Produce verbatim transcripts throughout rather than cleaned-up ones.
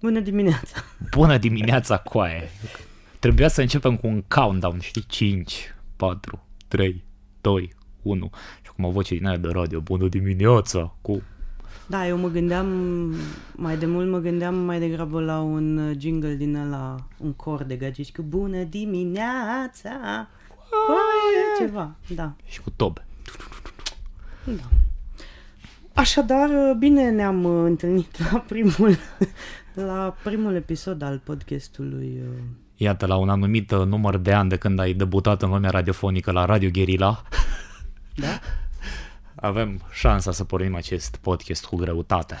Bună dimineața! Bună dimineața, coaie! Trebuia să începem cu un countdown, știi? cinci, patru, trei, doi, unu. Și acum o voce din aia de radio. Bună dimineața! Cu... Da, eu mă gândeam, mai de mult mă gândeam mai degrabă la un jingle din ăla, un cor de gagici, cu bună dimineața! Coaie! Ceva, da. Și cu tobe. Da. Așadar, bine ne-am întâlnit la primul, la primul episod al podcastului. Iată, la un anumit număr de ani de când ai debutat în lumea radiofonică la Radio Guerilla. Da? Avem șansa să pornim acest podcast cu greutate.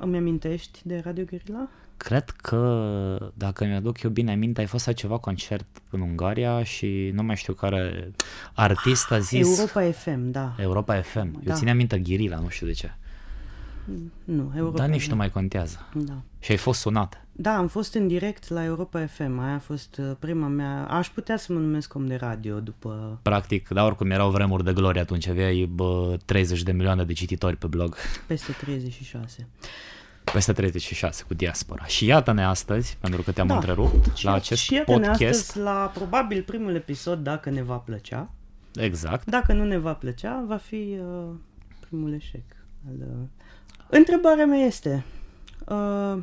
Îmi amintești de Radio Guerilla? Cred că, dacă mi-aduc eu bine aminte, ai fost la ceva concert în Ungaria și nu mai știu care artist a zis... Europa F M, da. Europa F M. Da. Eu țin aminte Guerilla, nu știu de ce. Nu, Europa F M. Dar nici nu mai contează. Da. Și ai fost sunat. Da, am fost în direct la Europa F M. Aia a fost prima mea... Aș putea să mă numesc om de radio după... Practic, dar oricum erau vremuri de glorie atunci. Aveai bă, treizeci de milioane de cititori pe blog. Peste treizeci și șase. Peste treizeci și șase cu diaspora. Și iată-ne astăzi, pentru că te-am da. întrerupt și, la acest și iată-ne podcast. Astăzi la probabil primul episod, dacă ne va plăcea. Exact. Dacă nu ne va plăcea, va fi uh, primul eșec. Al, uh... Întrebarea mea este, uh,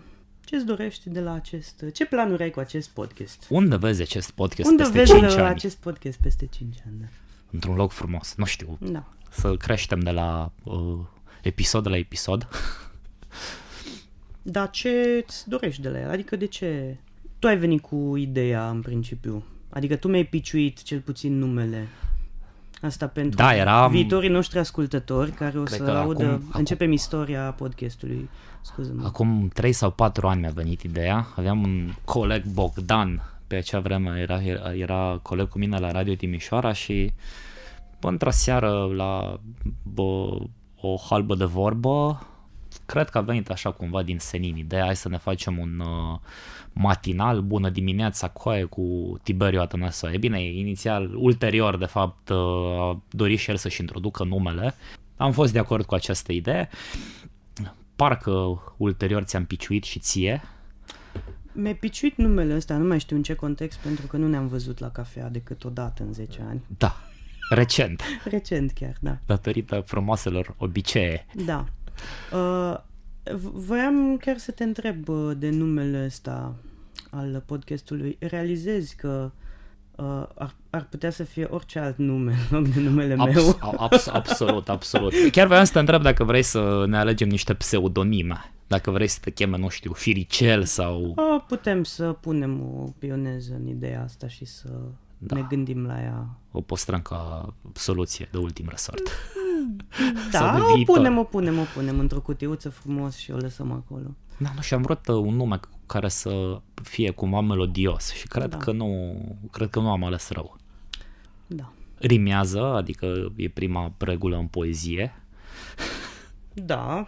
ce-ți dorești de la acest... Ce planuri ai cu acest podcast? Unde vezi acest podcast Unde peste cinci ani? Unde vezi acest podcast peste cinci ani? Într-un loc frumos, nu știu. Da. Să creștem de la uh, episod la episod. Dar ce îți dorești de la el? Adică de ce? Tu ai venit cu ideea în principiu. Adică tu mi-ai piciuit cel puțin numele. Asta pentru da, era... viitorii noștri ascultători care o Cred să audă. Acum, Începem acum... istoria podcastului. Scuze-mă. Acum trei sau patru ani mi-a venit ideea. Aveam un coleg, Bogdan, pe acea vreme era, era, era coleg cu mine la Radio Timișoara și bă, într-o seară la bă, o halbă de vorbă cred că a venit așa cumva din senin ideea, hai să ne facem un uh, matinal, bună dimineața, coaie, cu Tiberiu Atanasoe. E bine, inițial, ulterior, de fapt, uh, a dorit și el să-și introducă numele. Am fost de acord cu această idee. Parcă ulterior ți-am piciuit și ție. Mi-ai piciuit numele ăsta, nu mai știu în ce context, pentru că nu ne-am văzut la cafea decât o dată în zece ani. Da, recent. Recent chiar, da. Datorită frumoaselor obicei. Da. Uh, voiam chiar să te întreb de numele ăsta al podcastului. Realizezi că uh, ar, ar putea să fie orice alt nume în loc de numele abs- meu? Abs- absolut, absolut. Chiar voiam să te întreb dacă vrei să ne alegem niște pseudonime. Dacă vrei să te cheme, nu știu, Firicel sau... Uh, putem să punem o pioneză în ideea asta și să da. ne gândim la ea. O păstrăm ca soluție de ultim resort. Da, o punem, o punem, o punem într-o cutiuță frumos și o lăsăm acolo. Da, nu, și am vrut un nume care să fie cumva melodios și cred, da. că, nu, cred că nu am ales rău. Da. Rimează, adică e prima regulă în poezie. Da.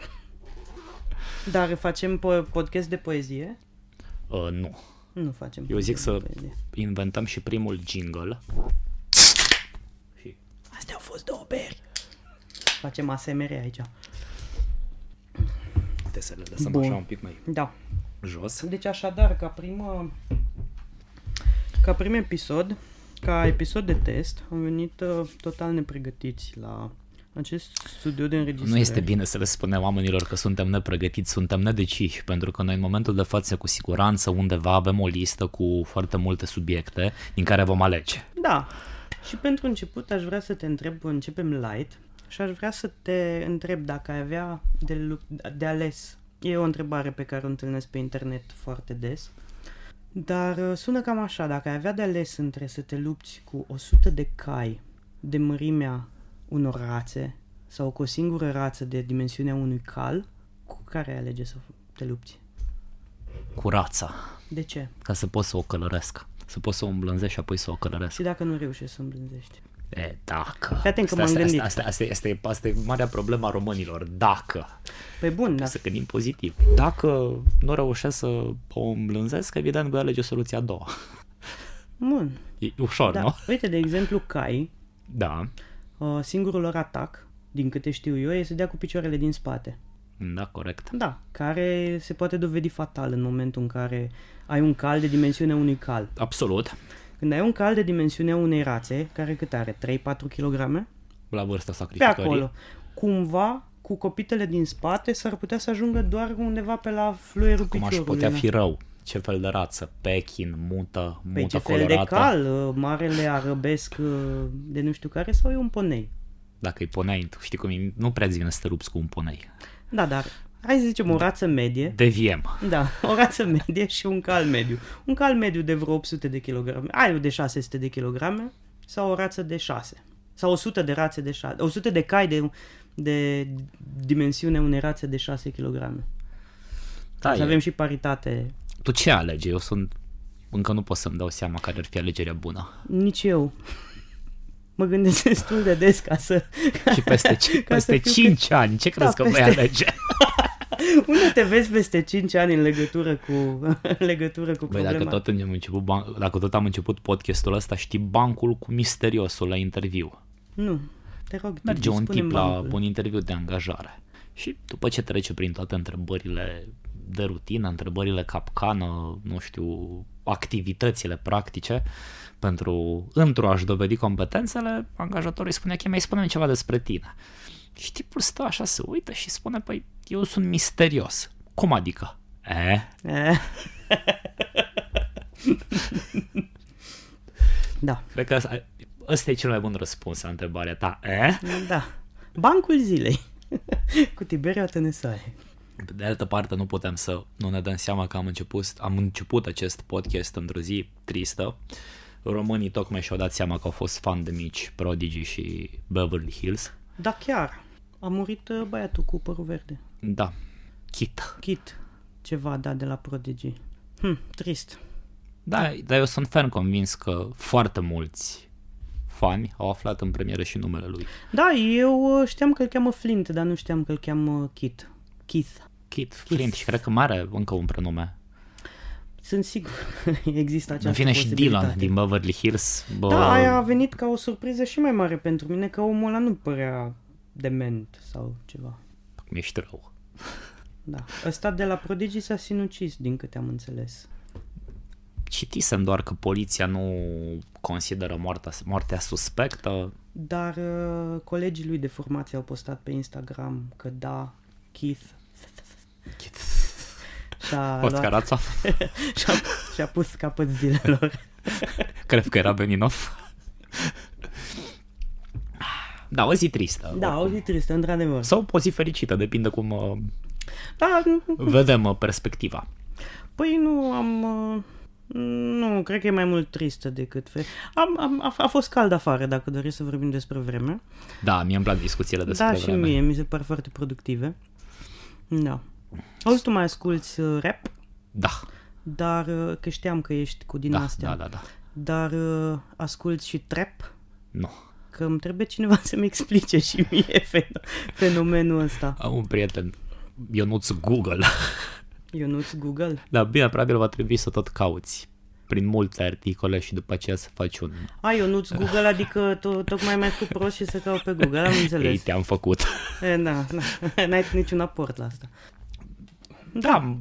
Dar facem podcast de poezie? Uh, nu. Nu facem. Eu zic să inventăm și primul jingle. Și... Astea au fost două beri. Facem A S M R aici. Trebuie să le lăsăm Bun. așa un pic mai da. jos. Deci așadar, ca primă, ca prim episod, ca episod de test, am venit uh, total nepregătiți la acest studio de înregistrare. Nu este bine să le spunem oamenilor că suntem nepregătiți, suntem nedeciși, pentru că noi în momentul de față cu siguranță undeva avem o listă cu foarte multe subiecte din care vom alege. Da. Și pentru început aș vrea să te întreb, începem light. Și aș vrea să te întreb dacă ai avea de, de ales. E o întrebare pe care o întâlnesc pe internet foarte des. Dar sună cam așa, dacă ai avea de ales între să te lupți cu o sută de cai de mărimea unor rațe sau cu o singură rață de dimensiunea unui cal, cu care ai alege să te lupți? Cu rața. De ce? Ca să poți să o călăresc. Să poți să o îmblânzești și apoi să o călăresc. Și dacă nu reușești să îmblânzești? E, dacă. Fii atent că m-am gândit. Asta, asta, asta, asta, asta e marea problemă a românilor. Dacă. Păi bun, da. Să gândim pozitiv. Dacă nu reușesc să o îmblânzesc, evident voi alege soluția a doua. Bun. E ușor, da. nu? Uite, de exemplu, cai. Da. Singurul lor atac, din câte știu eu, e să dea cu picioarele din spate. Da, corect. Da, care se poate dovedi fatal în momentul în care ai un cal de dimensiunea unui cal. Absolut. Când ai un cal de dimensiunea unei rațe, care cât are? trei-patru kilograme? La vârsta sacrificării. Pe acolo. Cumva, cu copitele din spate, s-ar putea să ajungă doar undeva pe la fluierul piciorului. Acum aș putea fi rău. Ce fel de rață? Pechin, mută, mută păi ce colorată? Fel de cal? Marele arăbesc de nu știu care sau e un ponei? Dacă e ponei, știi cum e, nu prea-ți vine să te rupți cu un ponei. Da, dar hai să zicem o rață medie. Deviem. Da, o rață medie și un cal mediu. Un cal mediu de vreo opt sute de kilograme, ai de șase sute de kilograme sau o rață de șase. Sau o sută de rațe de șase, o sută de cai de, de dimensiune unei rațe de șase kilograme. Da, să avem și paritate. Tu ce alegi? Eu sunt, încă nu pot să-mi dau seama care ar fi alegerea bună. Nici eu. Mă gândesc destul de des ca să... Și peste, ca peste să cinci că... ani, ce crezi da, că peste... mai alege? Unde te vezi peste cinci ani în legătură cu, în legătură cu problema? Băi, dacă tot, am început, dacă tot am început podcastul ăsta, știi bancul cu misteriosul la interviu? Nu, te rog. Merge un tip la bancul. Un interviu de angajare și după ce trece prin toate întrebările de rutină, întrebările capcană, nu știu, activitățile practice, pentru într-o a-și dovedi competențele, angajatorul spune că mai spune ceva despre tine. Și tipul stă așa, se uită și spune, păi, eu sunt misterios. Cum adică? E? E? Da. Cred că ăsta, ăsta e cel mai bun răspuns la întrebarea ta. E? Da. Bancul zilei. Cu Tiberiu Tănăsare. De altă parte, nu putem să nu ne dăm seama că am început, am început acest podcast într-o zi tristă. Românii tocmai și-au dat seama că au fost fan de mici Prodigy și Beverly Hills. Da, chiar. A murit băiatul cu părul verde. Da. Keith. Keith. Ceva, da, de la Prodigy. Hm, trist. Da, dar eu sunt ferm convins că foarte mulți fani au aflat în premieră și numele lui. Da, eu știam că îl cheamă Flint, dar nu știam că îl cheamă Keith. Keith. Keith Flint și cred că mai are încă un prenume. Sunt sigur că există această posibilitate. În fine, și Dylan din Beverly Hills. Bă... Da, aia a venit ca o surpriză și mai mare pentru mine, că omul ăla nu părea dement sau ceva. Acum ești rău. Da. Ăsta de la Prodigy s-a sinucis, din câte am înțeles. Citisem doar că poliția nu consideră moartea, moartea suspectă. Dar uh, colegii lui de formație au postat pe Instagram că da, Keith... Keith... Și-a, luat... și-a, și-a pus capăt zilelor. Cred că era Beninov. Da, o zi tristă. Da, oricum. O zi tristă, într-adevăr. Sau o zi fericită, depinde cum uh, da. vedem uh, perspectiva. Păi nu am... Uh, nu, cred că e mai mult tristă decât... Fe... Am, am, a, a fost cald afară, dacă doriți să vorbim despre vreme. Da, mie îmi plac discuțiile despre da, vreme. Da, și mie, mi se par foarte productive. Da. Auzi, tu mai asculti uh, rap? Da. Dar, uh, că știam că ești cu din da, astea. Da, da, da. Dar uh, asculti și trap? Nu. Că îmi trebuie cineva să-mi explice și mie fenomenul ăsta. Am un prieten, Ionuț Google. Ionuț Google? Da, bine, probabil va trebui să tot cauți prin multe articole și după aceea să faci un... Ai, Ionuț Google, adică to- tocmai mai făcut prost și să caut pe Google, am înțeles. Ei, te-am făcut. E, na, na, n-ai niciun aport la asta. Da,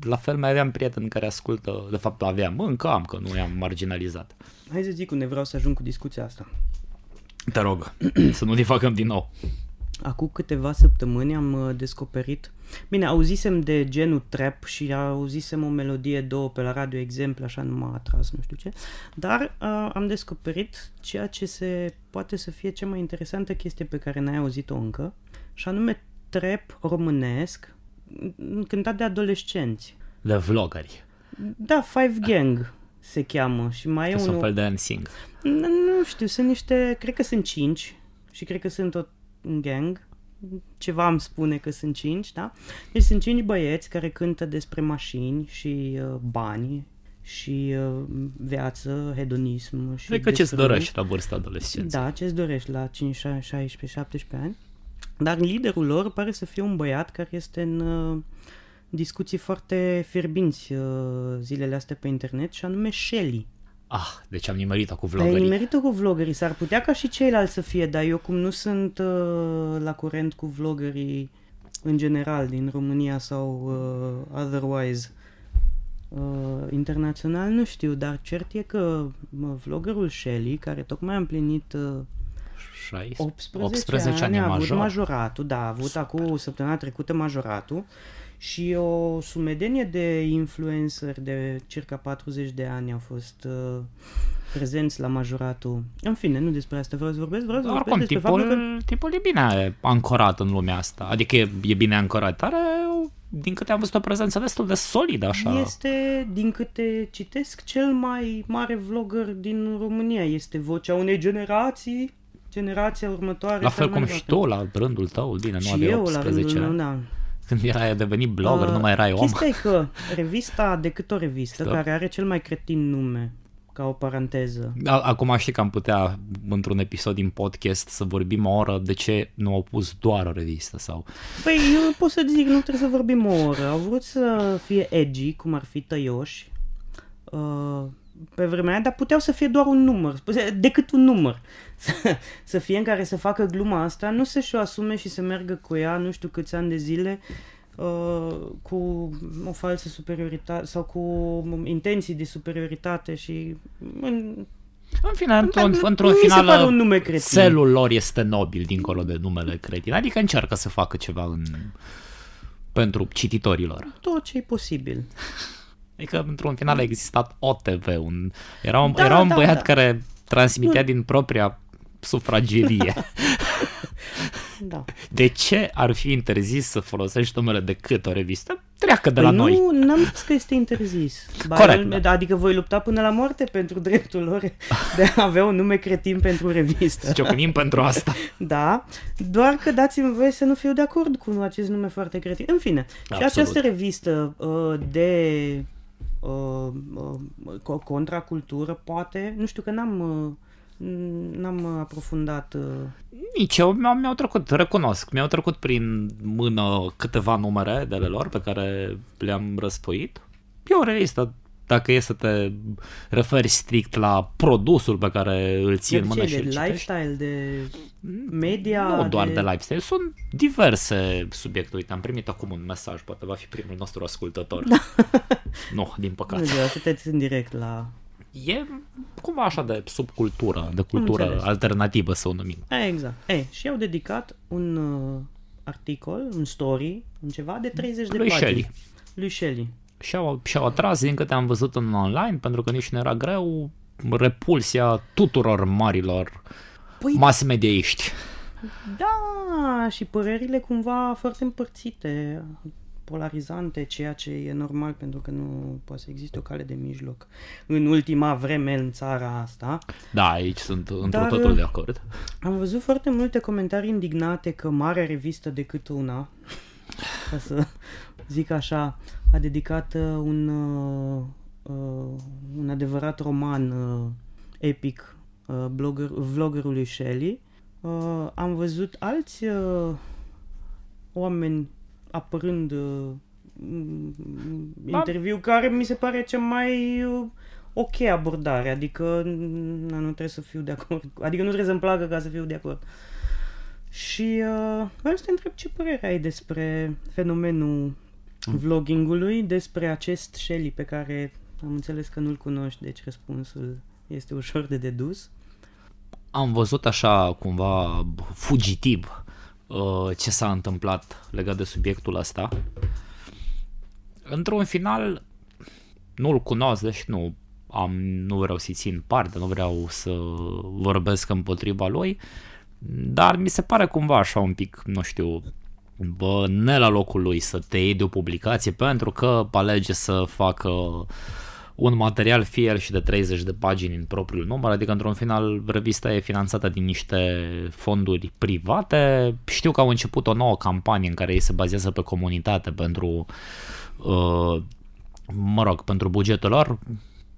la fel mai aveam prieteni care ascultă, de fapt aveam, încă am, că nu i-am marginalizat. Hai să zic unde vreau să ajung cu discuția asta. Te rog, să nu ne facem din nou. Acum câteva săptămâni am descoperit, bine, auzisem de genul trap și auzisem o melodie, două pe la radio, exemplu, așa nu m-a atras, nu știu ce, dar uh, am descoperit ceea ce se poate să fie cea mai interesantă chestie pe care n-ai auzit-o încă, și anume trap românesc, cântat de adolescenți. De vloggeri. Da, cinci gang se cheamă și mai e unul... un fel de dancing. Nu știu, sunt niște, cred că sunt cinci și cred că sunt tot un gang. Ceva îmi spune că sunt cinci, da? Deci sunt cinci băieți care cântă despre mașini și uh, bani și uh, viață, hedonism și... Cred că ce-ți dorești la vârsta adolescenței. Da, ce-ți dorești la cinci, șaisprezece, șaptesprezece ani. Dar liderul lor pare să fie un băiat care este în uh, discuții foarte fierbinți uh, zilele astea pe internet, și anume Shelly. Ah, deci am nimerit-o cu vloggerii. Am nimerit-o cu vloggerii, s-ar putea ca și ceilalți să fie, dar eu cum nu sunt uh, la curent cu vloggerii... în general din România sau uh, otherwise. Uh, internațional nu știu, dar cert e că vloggerul Shelly, care tocmai a împlinit uh, optsprezece ani, a avut major. majoratul, da, a avut Super. acum săptămâna trecută majoratul și o sumedenie de influenceri de circa patruzeci de ani au fost uh, prezenți la majoratul. În fine, nu despre asta vreau să vorbesc, vreau să vorbesc oricum, despre tipul, faptul că... tipul e bine ancorat în lumea asta, adică e, e bine ancorat, are o... din câte am văzut o prezență destul de solidă, așa. Este, din câte citesc, cel mai mare vlogger din România. Este vocea unei generații, generația următoare. La fel cum și tu, la rândul tău, bine, nu aveai optsprezece ani. Da. Când erai a devenit blogger, uh, nu mai erai om. Chestia e că revista, decât o revistă, care are cel mai cretin nume, ca o paranteză. Acum știi că am putea, într-un episod din podcast, să vorbim o oră de ce nu au pus doar o revistă sau... Păi, eu pot să zic, nu trebuie să vorbim o oră. Au vrut să fie edgy, cum ar fi Tăioși, pe vremea aia, dar puteau să fie doar un număr, decât un număr. Să fie în care să facă gluma asta, nu să-și o asume și să meargă cu ea nu știu câți ani de zile, cu o falsă superioritate sau cu intenții de superioritate și în, în final, într-un, într-un final un celul lor este nobil dincolo de numele cretin, adică încearcă să facă ceva în, pentru cititorii lor. Tot ce e posibil. Adică într-un final a existat O T V, un, era un, da, era un da, băiat da. care transmitea din propria sufragerie. Da. De ce ar fi interzis să folosești numele decât o revistă? Treacă de păi la nu, noi. Nu, n-am zis că este interzis. Corect, el, da. Adică voi lupta până la moarte pentru dreptul lor de a avea un nume cretin pentru revistă. Să ciocnim pentru asta. Da, doar că dați-mi voie să nu fiu de acord cu acest nume foarte cretin. În fine, absolut. Și această revistă uh, de uh, uh, contracultură, poate, nu știu că n-am... Uh, N-am aprofundat... Nici eu mi-au trecut, recunosc, mi-au trecut prin mână câteva numere de ale lor pe care le-am răspuit. E o revistă, dacă e să te referi strict la produsul pe care îl ții în mână și îl citești. De lifestyle, de media... Nu doar de, de lifestyle, sunt diverse subiecte. Uite, am primit acum un mesaj, poate va fi primul nostru ascultător. Da. Nu, din păcate. Nu, sunteți în direct la... E cumva așa de subcultură, de cultură Înțeles. alternativă să o numim. E, exact. E, și eu dedicat un uh, articol, un story, un ceva de treizeci de pagini. Lui Shelly. Lui Shelly. Și-au, și-au atras, din câte am văzut în online, pentru că nici nu era greu, repulsia tuturor marilor păi... mass-mediaiști. Da, și părerile cumva foarte împărțite, polarizante, ceea ce e normal pentru că nu poate să existe o cale de mijloc în ultima vreme în țara asta. Da, aici sunt într-o totul de acord. Am văzut foarte multe comentarii indignate că marea revistă decât una, ca să zic așa, a dedicat un, uh, un adevărat roman uh, epic uh, blogger, vloggerului Shelly. Uh, am văzut alți uh, oameni apărând uh, interviu care mi se pare cea mai uh, ok abordare, adică na, nu trebuie să fiu de acord, adică nu trebuie să-mi placă ca să fiu de acord. Și uh, vreau să te întreb ce părere ai despre fenomenul mm. vloggingului, despre acest Shelly pe care am înțeles că nu-l cunoști, deci răspunsul este ușor de dedus. Am văzut așa cumva fugitiv ce s-a întâmplat legat de subiectul ăsta. Într-un final nu-l cunosc, deci nu, am, nu vreau să-i țin parte, nu vreau să vorbesc împotriva lui, dar mi se pare cumva așa un pic, nu știu, bă, ne la locul lui să te iei de o publicație pentru că alege să facă un material fie el și de treizeci de pagini în propriul număr, adică într-un final revista e finanțată din niște fonduri private. Știu că au început o nouă campanie în care ei se bazează pe comunitate pentru, uh, mă rog, pentru bugetul lor,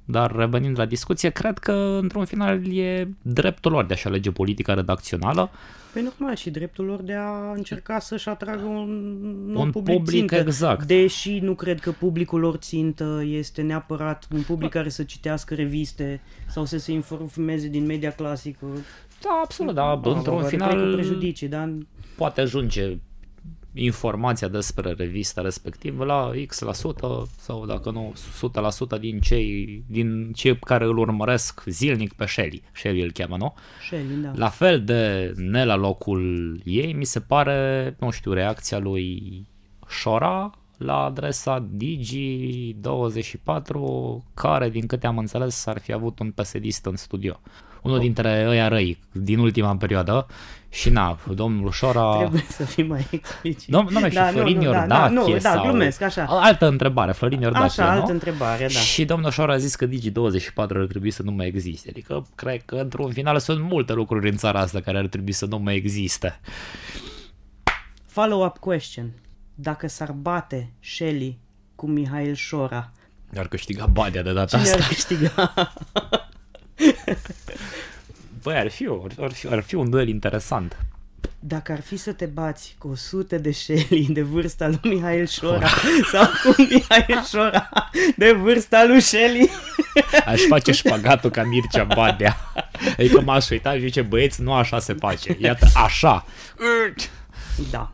dar revenind la discuție, cred că într-un final e dreptul lor de a-și alege politica redacțională. Păi normal, și dreptul lor de a încerca să-și atragă un, un, un public, public țintă, exact. Deși nu cred că publicul lor țintă este neapărat un public care să citească reviste sau să se informeze din media clasică. Da, absolut, da, într-un final poate ajunge informația despre revista respectivă la X% sau dacă nu o sută la sută din cei din cei care îl urmăresc zilnic pe Shelly. Shelly îl cheamă, nu? Shelly, da. La fel de ne la locul ei mi se pare, nu știu, reacția lui Șora la adresa Digi douăzeci și patru, care din câte am înțeles ar fi avut un P S D-ist în studio. Unul dintre ăia răi din ultima perioadă și na, domnul Șora... Trebuie să fii mai explicit. Nu, nu, da, Florin nu, Iordache da, nu, da, glumesc, așa. Altă întrebare, Florin Iordache, așa, altă întrebare, da. Și domnul Șora a zis că Digi douăzeci și patru ar trebui să nu mai existe. Adică, cred că într-un final sunt multe lucruri în țara asta care ar trebui să nu mai existe. Follow-up question. Dacă s-ar bate Shelly cu Mihail Șora... Ar câștiga badea de data asta. Cine ar câștiga? Băi, ar fi, ar, fi, ar fi un duel interesant. Dacă ar fi să te bați cu o sută de Shelly de vârsta lui Mihail Șora sau cu Mihail Șora de vârsta lui Shelly, aș face șpagatul ca Mircea Badea. Adică m-aș uita și zice, băieți, nu așa se face. Iată, așa. Da.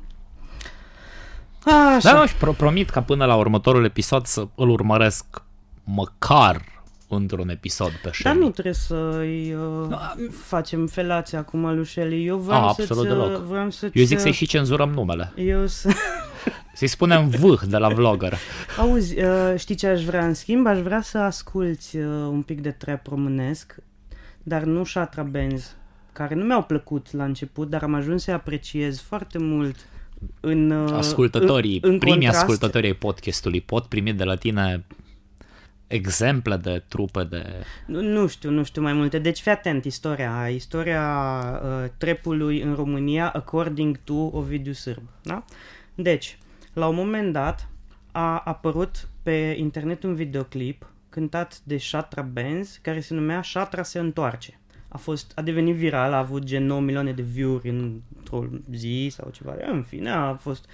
Așa. Dar nu, promit ca până la următorul episod să îl urmăresc măcar într-un episod pe Shelly. Dar nu trebuie să-i uh, da. facem felația acum lui Shelly. Eu vreau A, să-ți... Vreau să-ți... Eu zic să-i și cenzurăm numele. Eu să... Să-i spunem V de la vlogger. Auzi, uh, știi ce aș vrea în schimb? Aș vrea să asculti uh, un pic de trap românesc, dar nu Șatra B E N Z, care nu mi-au plăcut la început, dar am ajuns să-i apreciez foarte mult. În, ascultătorii, în, în primii contrast. Ascultătorii ai podcastului pot primi de la tine exemple de trupe de... Nu, nu știu, nu știu mai multe. Deci fii atent, istoria, istoria uh, trepului în România, according to Ovidiu Sârb. Da? Deci, la un moment dat a apărut pe internet un videoclip cântat de Șatra B E N Z, care se numea Șatra se întoarce. A fost, a devenit viral, a avut gen nouă milioane de view-uri într-o zi sau ceva. În fine, a fost,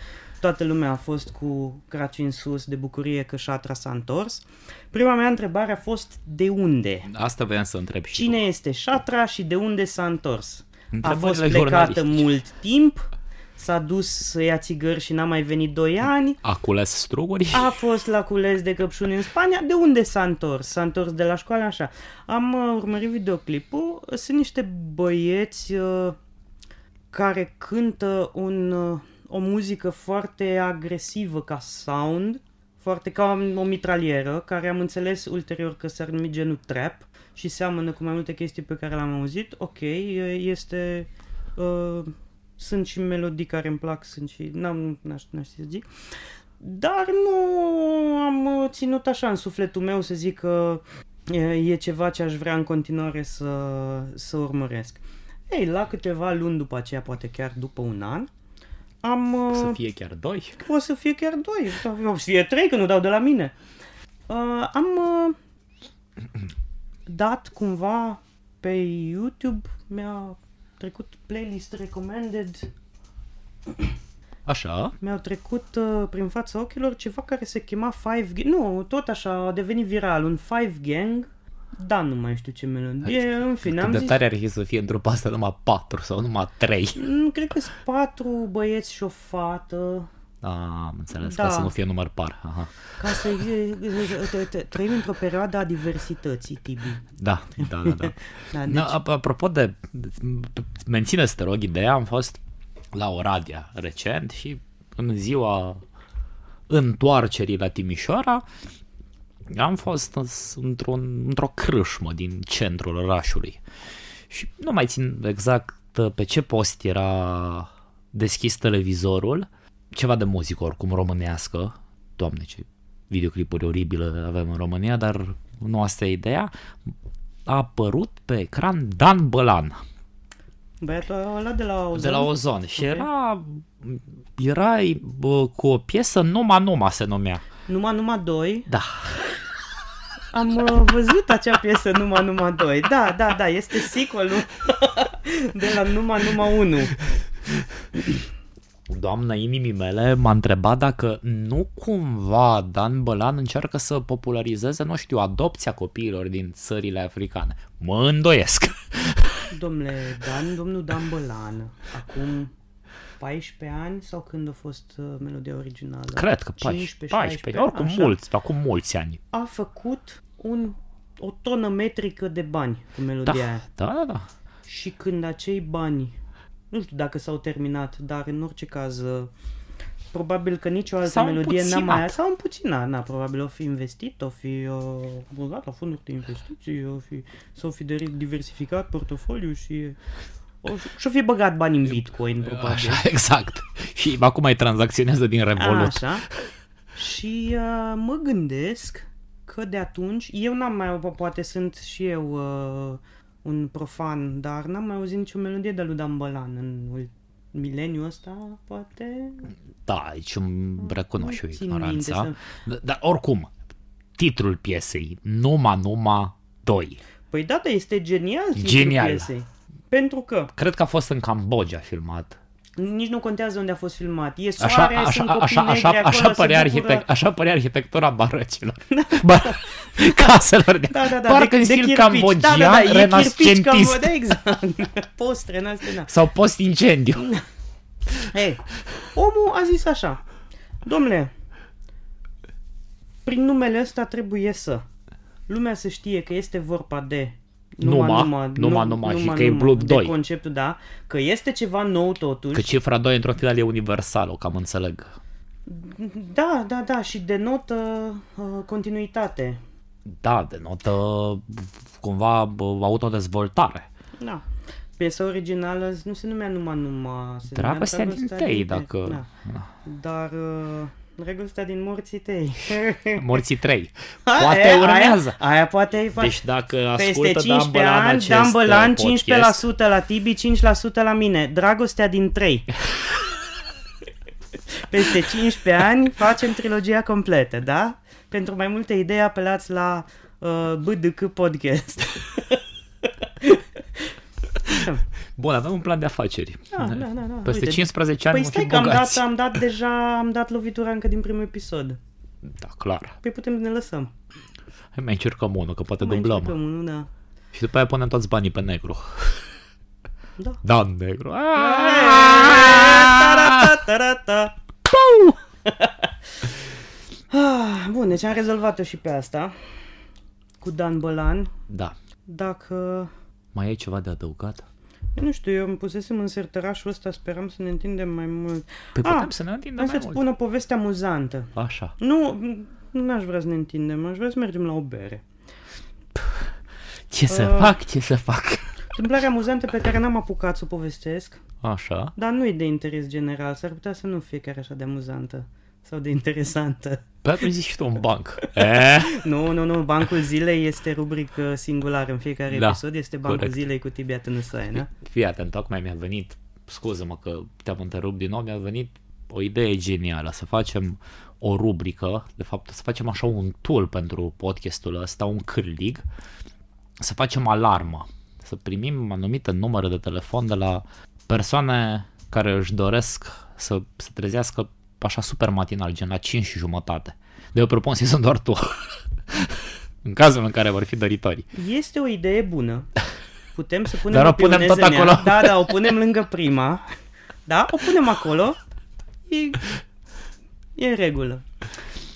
toată lumea a fost cu cracii în sus de bucurie că Șatra s-a întors. Prima mea întrebare a fost de unde? Asta voiam să întreb și Cine eu. este Șatra și de unde s-a întors? A fost plecată mult timp, s-a dus să ia țigări și n-a mai venit doi ani. A cules struguri? A fost la cules de căpșuni în Spania. De unde s-a întors? S-a întors de la școală, așa. Am urmărit videoclipul. Sunt niște băieți uh, care cântă un, uh, o muzică foarte agresivă ca sound, foarte ca o mitralieră, care am înțeles ulterior că s-ar numi genul trap și seamănă cu mai multe chestii pe care le-am auzit. Ok, este... Uh, Sunt și melodii care îmi plac, sunt și... N-am, n-aș, n-aș să zic. Dar nu am ținut așa în sufletul meu să zic că e ceva ce aș vrea în continuare să, să urmăresc. Ei, la câteva luni după aceea, poate chiar după un an, am... O să fie chiar doi. O să fie chiar doi. O să fie trei, că nu dau de la mine. Am dat cumva pe YouTube, mi-a... trecut playlist recommended. Așa. Mi-au trecut uh, prin fața ochilor ceva care se chema cinci Gang. Nu, tot așa, a devenit viral, un cinci Gang. Da, nu mai știu ce melodie. Hai, în fine, am de zis... tare ar fi să fie într-o pasă numai patru sau numai trei. Mm, cred că sunt patru băieți și o fată. Ah, am înțeles, da. Ca să nu fie număr par. Aha. Ca să trăim într-o perioadă a diversității, Tibi. Da, da, da. da. da deci... Na, apropo de, mențineți, te rog, ideea, am fost la Oradea recent și în ziua întoarcerii la Timișoara am fost într-un, într-o crâșmă din centrul orașului și nu mai țin exact pe ce post era deschis televizorul. Ceva de muzică oricum românească. Doamne, ce videoclipuri oribile avem în România, dar nu asta e ideea. A apărut pe ecran Dan Bălan. Băiatul ăla de la O-Zone? De la O-Zone. Și okay. era, era bă, cu o piesă, Numa Numa se numea. Numa Numa doi? Da. Am uh, văzut acea piesă Numa Numa doi. Da, da, da, este sequel-ul de la Numa Numa unu. Doamna inimii mele m-a întrebat dacă nu cumva Dan Bălan încearcă să popularizeze, nu știu, adopția copiilor din țările africane. Mă îndoiesc. Domnule Dan, domnul Dan Bălan, acum paisprezece ani sau când a fost melodia originală? Cred că cincisprezece, paisprezece, șaisprezece oricum așa, mulți, acum mulți ani. A făcut un, o tonă metrică de bani cu melodia da, aia. Da, da, da. Și când acei bani, nu știu dacă s-au terminat, dar în orice caz, probabil că nicio altă s-au melodie n-a mai avut. Sau împuținat, na, probabil o fi investit, o fi băgat la fonduri de investiții, o fi, s-o fi diversificat portofoliul și... Și-o fi băgat bani în Bitcoin, probabil. Așa, exact. Și acum mai tranzacționează din Revolut. Așa. Și uh, mă gândesc că de atunci, eu n-am mai, poate sunt și eu uh, un profan, dar n-am mai auzit nicio melodie de lui Dan Bălan în mileniul ăsta, poate. Da, aici îmi recunoști o ignoranța. Să... Dar oricum, titlul piesei, Numa Numa doi. Păi da, da, este genial titlul genial. piesei. Pentru că... Cred că a fost în Cambodgia filmat. Nici nu contează unde a fost filmat. E soare, așa, sunt așa, copii așa, negri așa, acolo, așa părea, arhitect, așa părea arhitectura barăcilor. Da, caselor de... Da, da, da, parcă de, în stil cambodgian, da, da, da, renascentist. Da, exact. Post-renascentist. Sau post-incendiu. Hey, omul a zis așa. Dom'le, prin numele ăsta trebuie să... Lumea să știe că este vorba de... Numa, numa, numa, numa, și că e Blood doi. Conceptul, da, că este ceva nou totuși. Că cifra doi într-o final e universală, o cam înțeleg. Da, da, da, și denotă uh, continuitate. Da, denotă cumva autodezvoltare. Da. Piesa originală nu se numea Numa Numa. Se Dragostea numea din trei, dacă... Da. Da. Dar... Uh... Dragostea din morții tăi. Morții trei. Poate aia, urmează. Aia, aia poate, poate. Deci dacă ascultă Dan Bălan acest Dan Bălan, podcast, cincisprezece la sută la Tibi, cinci la sută la mine. Dragostea din trei. Peste cincisprezece ani facem trilogia completă, da? Pentru mai multe idei apelați la uh, B D C Podcast. Bun, avem un plan de afaceri. Da, da, da, da. Peste uite, cincisprezece ani vom fi bogați. Păi stai că am dat, am dat deja, am dat lovitura încă din primul episod. Da, clar. Păi putem să ne lăsăm. Hai mai încercăm unul, că poate mai dublăm. Mai încercăm unul, da. Și după aia punem toți banii pe negru. Da. Da, în negru. Bun, deci am rezolvat-o și pe asta. Cu Dan Bălan. Da. Dacă... Mai ai ceva de adăugat? Eu nu știu, eu îmi pusesem în sertărașul ăsta, speram să ne întindem mai mult. Păi putem ah, să ne întindem mai mult. Hai să-ți spun o poveste amuzantă. Așa. Nu, nu aș vrea să ne întindem, aș vrea să mergem la o bere. Ce uh, să fac, ce să fac? Întâmplare amuzantă pe care n-am apucat să o povestesc. Așa. Dar nu e de interes general, s-ar putea să nu fie chiar așa de amuzantă sau de interesantă. Păi atunci zici și tu un banc. E? Nu, nu, nu, bancul zilei este rubrică singulară în fiecare da, episod, este bancul corect. Zilei cu Tibi Atănăsoaie. Fii atent, tocmai mi-a venit, scuză-mă că te-am întrerupt din nou, mi-a venit o idee genială, să facem o rubrică, de fapt să facem așa un tool pentru podcastul ăsta, un cârlig, să facem alarmă, să primim anumite numere de telefon de la persoane care își doresc să se trezească așa super matinal, gen la cinci și jumătate. De eu propun să-i sunt doar tu. În cazul în care vor fi doritori. Este o idee bună. Putem să punem. Dar o punem tot acolo. Da, da, o punem lângă prima. Da, o punem acolo. E, e în regulă.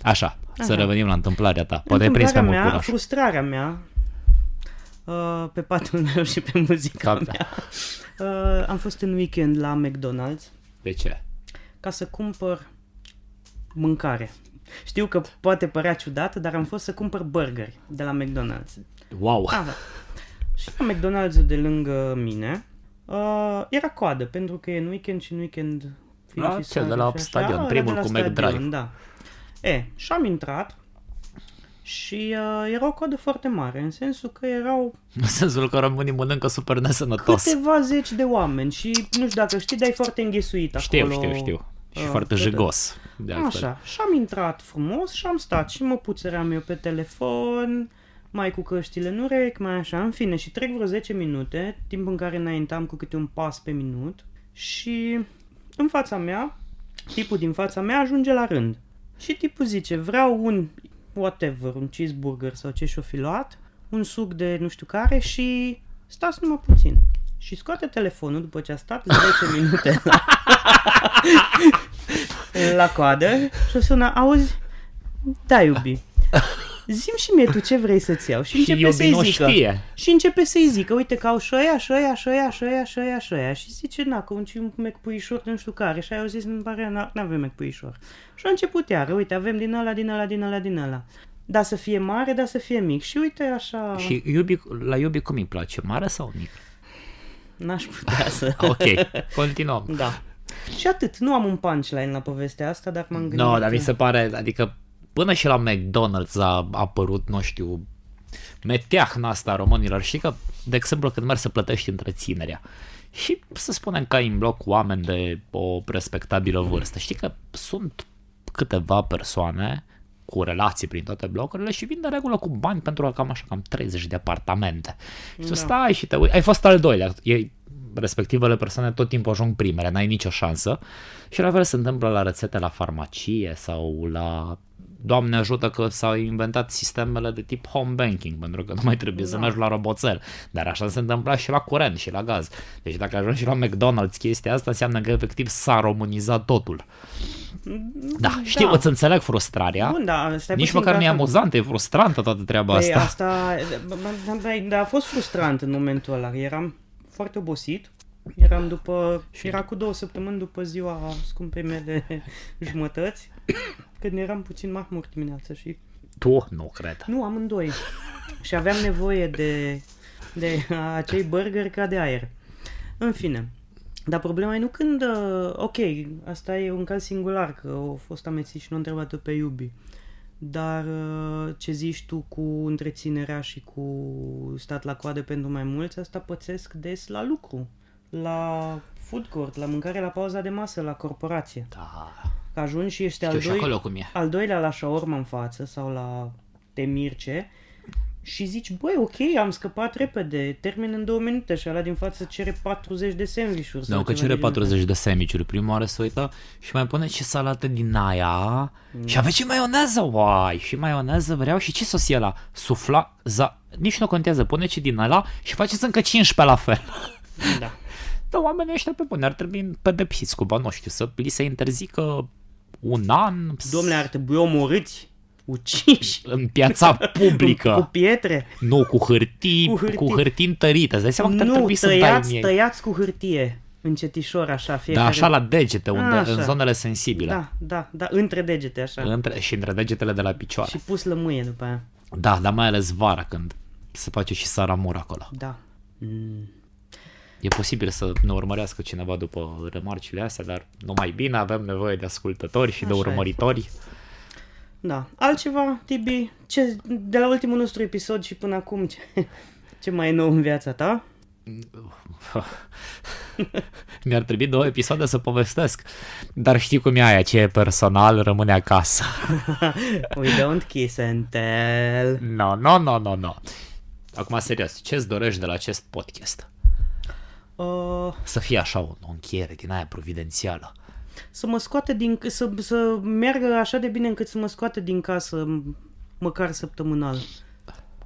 Așa, aha, să revenim la întâmplarea ta. Poate ai prins pe mult curaj. Frustrarea mea uh, pe patul meu și pe muzica da, mea. Uh, am fost în weekend la McDonald's. De ce? Ca să cumpăr mâncare. Știu că poate părea ciudat, dar am fost să cumpăr burgeri de la McDonald's. Wow! Ah, da. Și la McDonald's de lângă mine uh, era coadă, pentru că e în weekend și în weekend... La și cel de la stadion, așa, primul la cu McDrive. Da. E, și am intrat și uh, era o coadă foarte mare, în sensul că erau... În sensul că românii mănâncă super nesănătos. Câteva zeci de oameni și nu știu dacă știi, dar e foarte înghesuit acolo. Știu, știu, știu. Și uh, foarte jigos. Așa. Și am intrat frumos și am stat și mă puțeram eu pe telefon, mai cu căștile în urechi, mai așa, în fine. Și trec vreo zece minute, timp în care înaintam cu câte un pas pe minut și în fața mea, tipul din fața mea ajunge la rând. Și tipul zice, vreau un... whatever, un cheeseburger sau ce și-o fi luat, un suc de nu știu care și stați numai puțin. și scoate telefonul după ce a stat zece minute la, la coadă și sună, auzi, da, iubi, zi-mi și mie tu ce vrei să-ți iau. Și începe să-i zică. Și începe să-i zică, uite că au și aia, și aia, și aia, și aia, și aia, și aia. Și zice, na, că un mecpuișor, nu știu care. Și aia au zis, nu pare, n-avem mecpuișor. Și a început iară, uite, avem din ăla, din ăla, din ăla, din ăla. Da să fie mare, da să fie mic. Și uite așa... Și iubi, la iubi cum îi place, mare sau mic? N-aș putea să... Ok, continuăm. Da. Și atât, nu am un punchline la povestea asta, dar m-am gândit... No, dar mi se pare, adică... Până și la McDonald's a apărut, nu știu, meteahna asta a românilor. Știi că, de exemplu, când mergi să plătești întreținerea și să spunem că ai în bloc oameni de o respectabilă vârstă, știi că sunt câteva persoane cu relații prin toate blocurile și vin de regulă cu bani pentru că cam așa, cam treizeci de apartamente. Și tu stai și te uiți. Ai fost al doilea. Ei, respectivele persoane tot timpul ajung primele, n-ai nicio șansă. Și la fel se întâmplă la rețete la farmacie sau la... Doamne ajută că s-au inventat sistemele de tip home banking, pentru că nu mai trebuie da. să mergi la roboțel. Dar așa se întâmpla și la curent și la gaz. Deci dacă ajungi și la McDonald's chestia asta, înseamnă că efectiv s-a românizat totul. Da, știu, da. Îți înțeleg frustrarea. Bun, da, nici măcar nu e amuzantă, e frustrantă toată treaba asta. Ei, asta... Dar a fost frustrant în momentul ăla. Eram foarte obosit. Eram după... Era cu două săptămâni după ziua scumpei mele jumătăți. Când eram puțin mahmur dimineața și... Tu? Nu cred. Nu, amândoi. Și aveam nevoie de, de acei burgeri ca de aer. În fine. Dar problema e nu când... Ok, asta e un caz singular, că au fost amețit și nu întrebat-o pe iubi. Dar ce zici tu cu întreținerea și cu stat la coadă pentru mai mulți, asta pățesc des la lucru. La food court, la mâncare, la pauza de masă, la corporație. Da... Că ajungi și ești al, doi, și al doilea la șaorma în față sau la temirce și zici, băi, ok, am scăpat repede, termin în două minute și ăla din față cere patruzeci de sandvișuri. Da, că cere patruzeci de sandvișuri, prima oară se uită și mai pune și salată din aia mm. și aveți și maioneză, uai, și maioneză vreau și ce sos e ăla? Sufla, za... nici nu contează, pune și din ăla și faceți încă cincisprezece la fel. Da. Dar oamenii ăștia pe bune ar trebui pedepsiți cu bani, nu știu, să li se interzică un an. Dom'le, ar trebui omorâți, uciși. În piața publică. Cu pietre. Nu, cu hârtii, cu hârtii, cu hârtii întărite. Îți dai seama că ar trebui să dai mie. Nu, tăiați, tăiați cu hârtie, încetișor, așa. Fiecare... Da, așa la degete, unde, așa. În zonele sensibile. Da, da, da, între degete, așa. Între, și între degetele de la picioare. Și pus lămâie după aia. Da, dar mai ales vara, când se face și saramur acolo. Da. Mm. E posibil să ne urmărească cineva după remarcile astea, dar numai bine, avem nevoie de ascultători și așa de urmăritori. E. Da. Altceva, Tibi? Ce, de la ultimul nostru episod și până acum, ce, ce mai e nou în viața ta? Mi-ar trebui două episoade să povestesc, dar știi cum e aia, ce e personal rămâne acasă. We don't kiss and tell. No, no, no, no, no. Acum, serios, ce-ți dorești de la acest podcast? Să fie așa o încheiere din aia providențială. Să mă scoate din... Să, să meargă așa de bine încât să mă scoate din casă măcar săptămânal.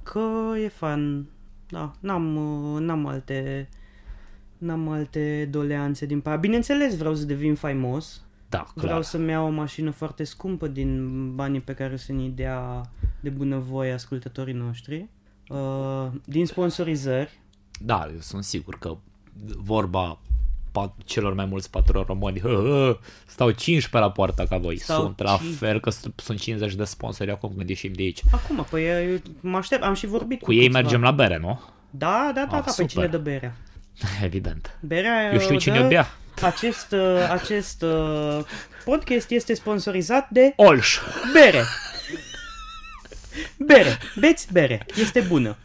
Că e fan. Da, n-am, n-am alte... N-am alte doleanțe din partea. Bineînțeles, vreau să devin faimos. Da, clar. Vreau să-mi iau o mașină foarte scumpă din banii pe care o să ne dea de bunăvoie ascultătorii noștri. Din sponsorizări. Da, eu sunt sigur că vorba pat, celor mai mulți patroni români, hă, hă, stau cincisprezece la poarta ca voi, stau sunt la fel că sunt cincizeci de sponsori acum când ieșim de aici. Acum, păi eu mă aștept, am și vorbit cu, cu ei câțiva. Mergem la bere, nu? Da, da, da, ah, da, pe cine dă berea? Evident. Berea, eu știu cine o bea. Acest, acest podcast este sponsorizat de Olș. Bere. Bere, beți bere, este bună.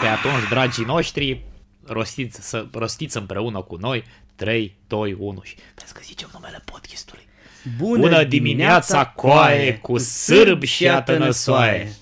Pe atunci, dragii noștri, rostiți, să, rostiți împreună cu noi, trei, doi, unu și vezi că zicem numele podcastului. Bună, Bună dimineața, dimineața, coaie, cu Sârb și Atănăsoaie!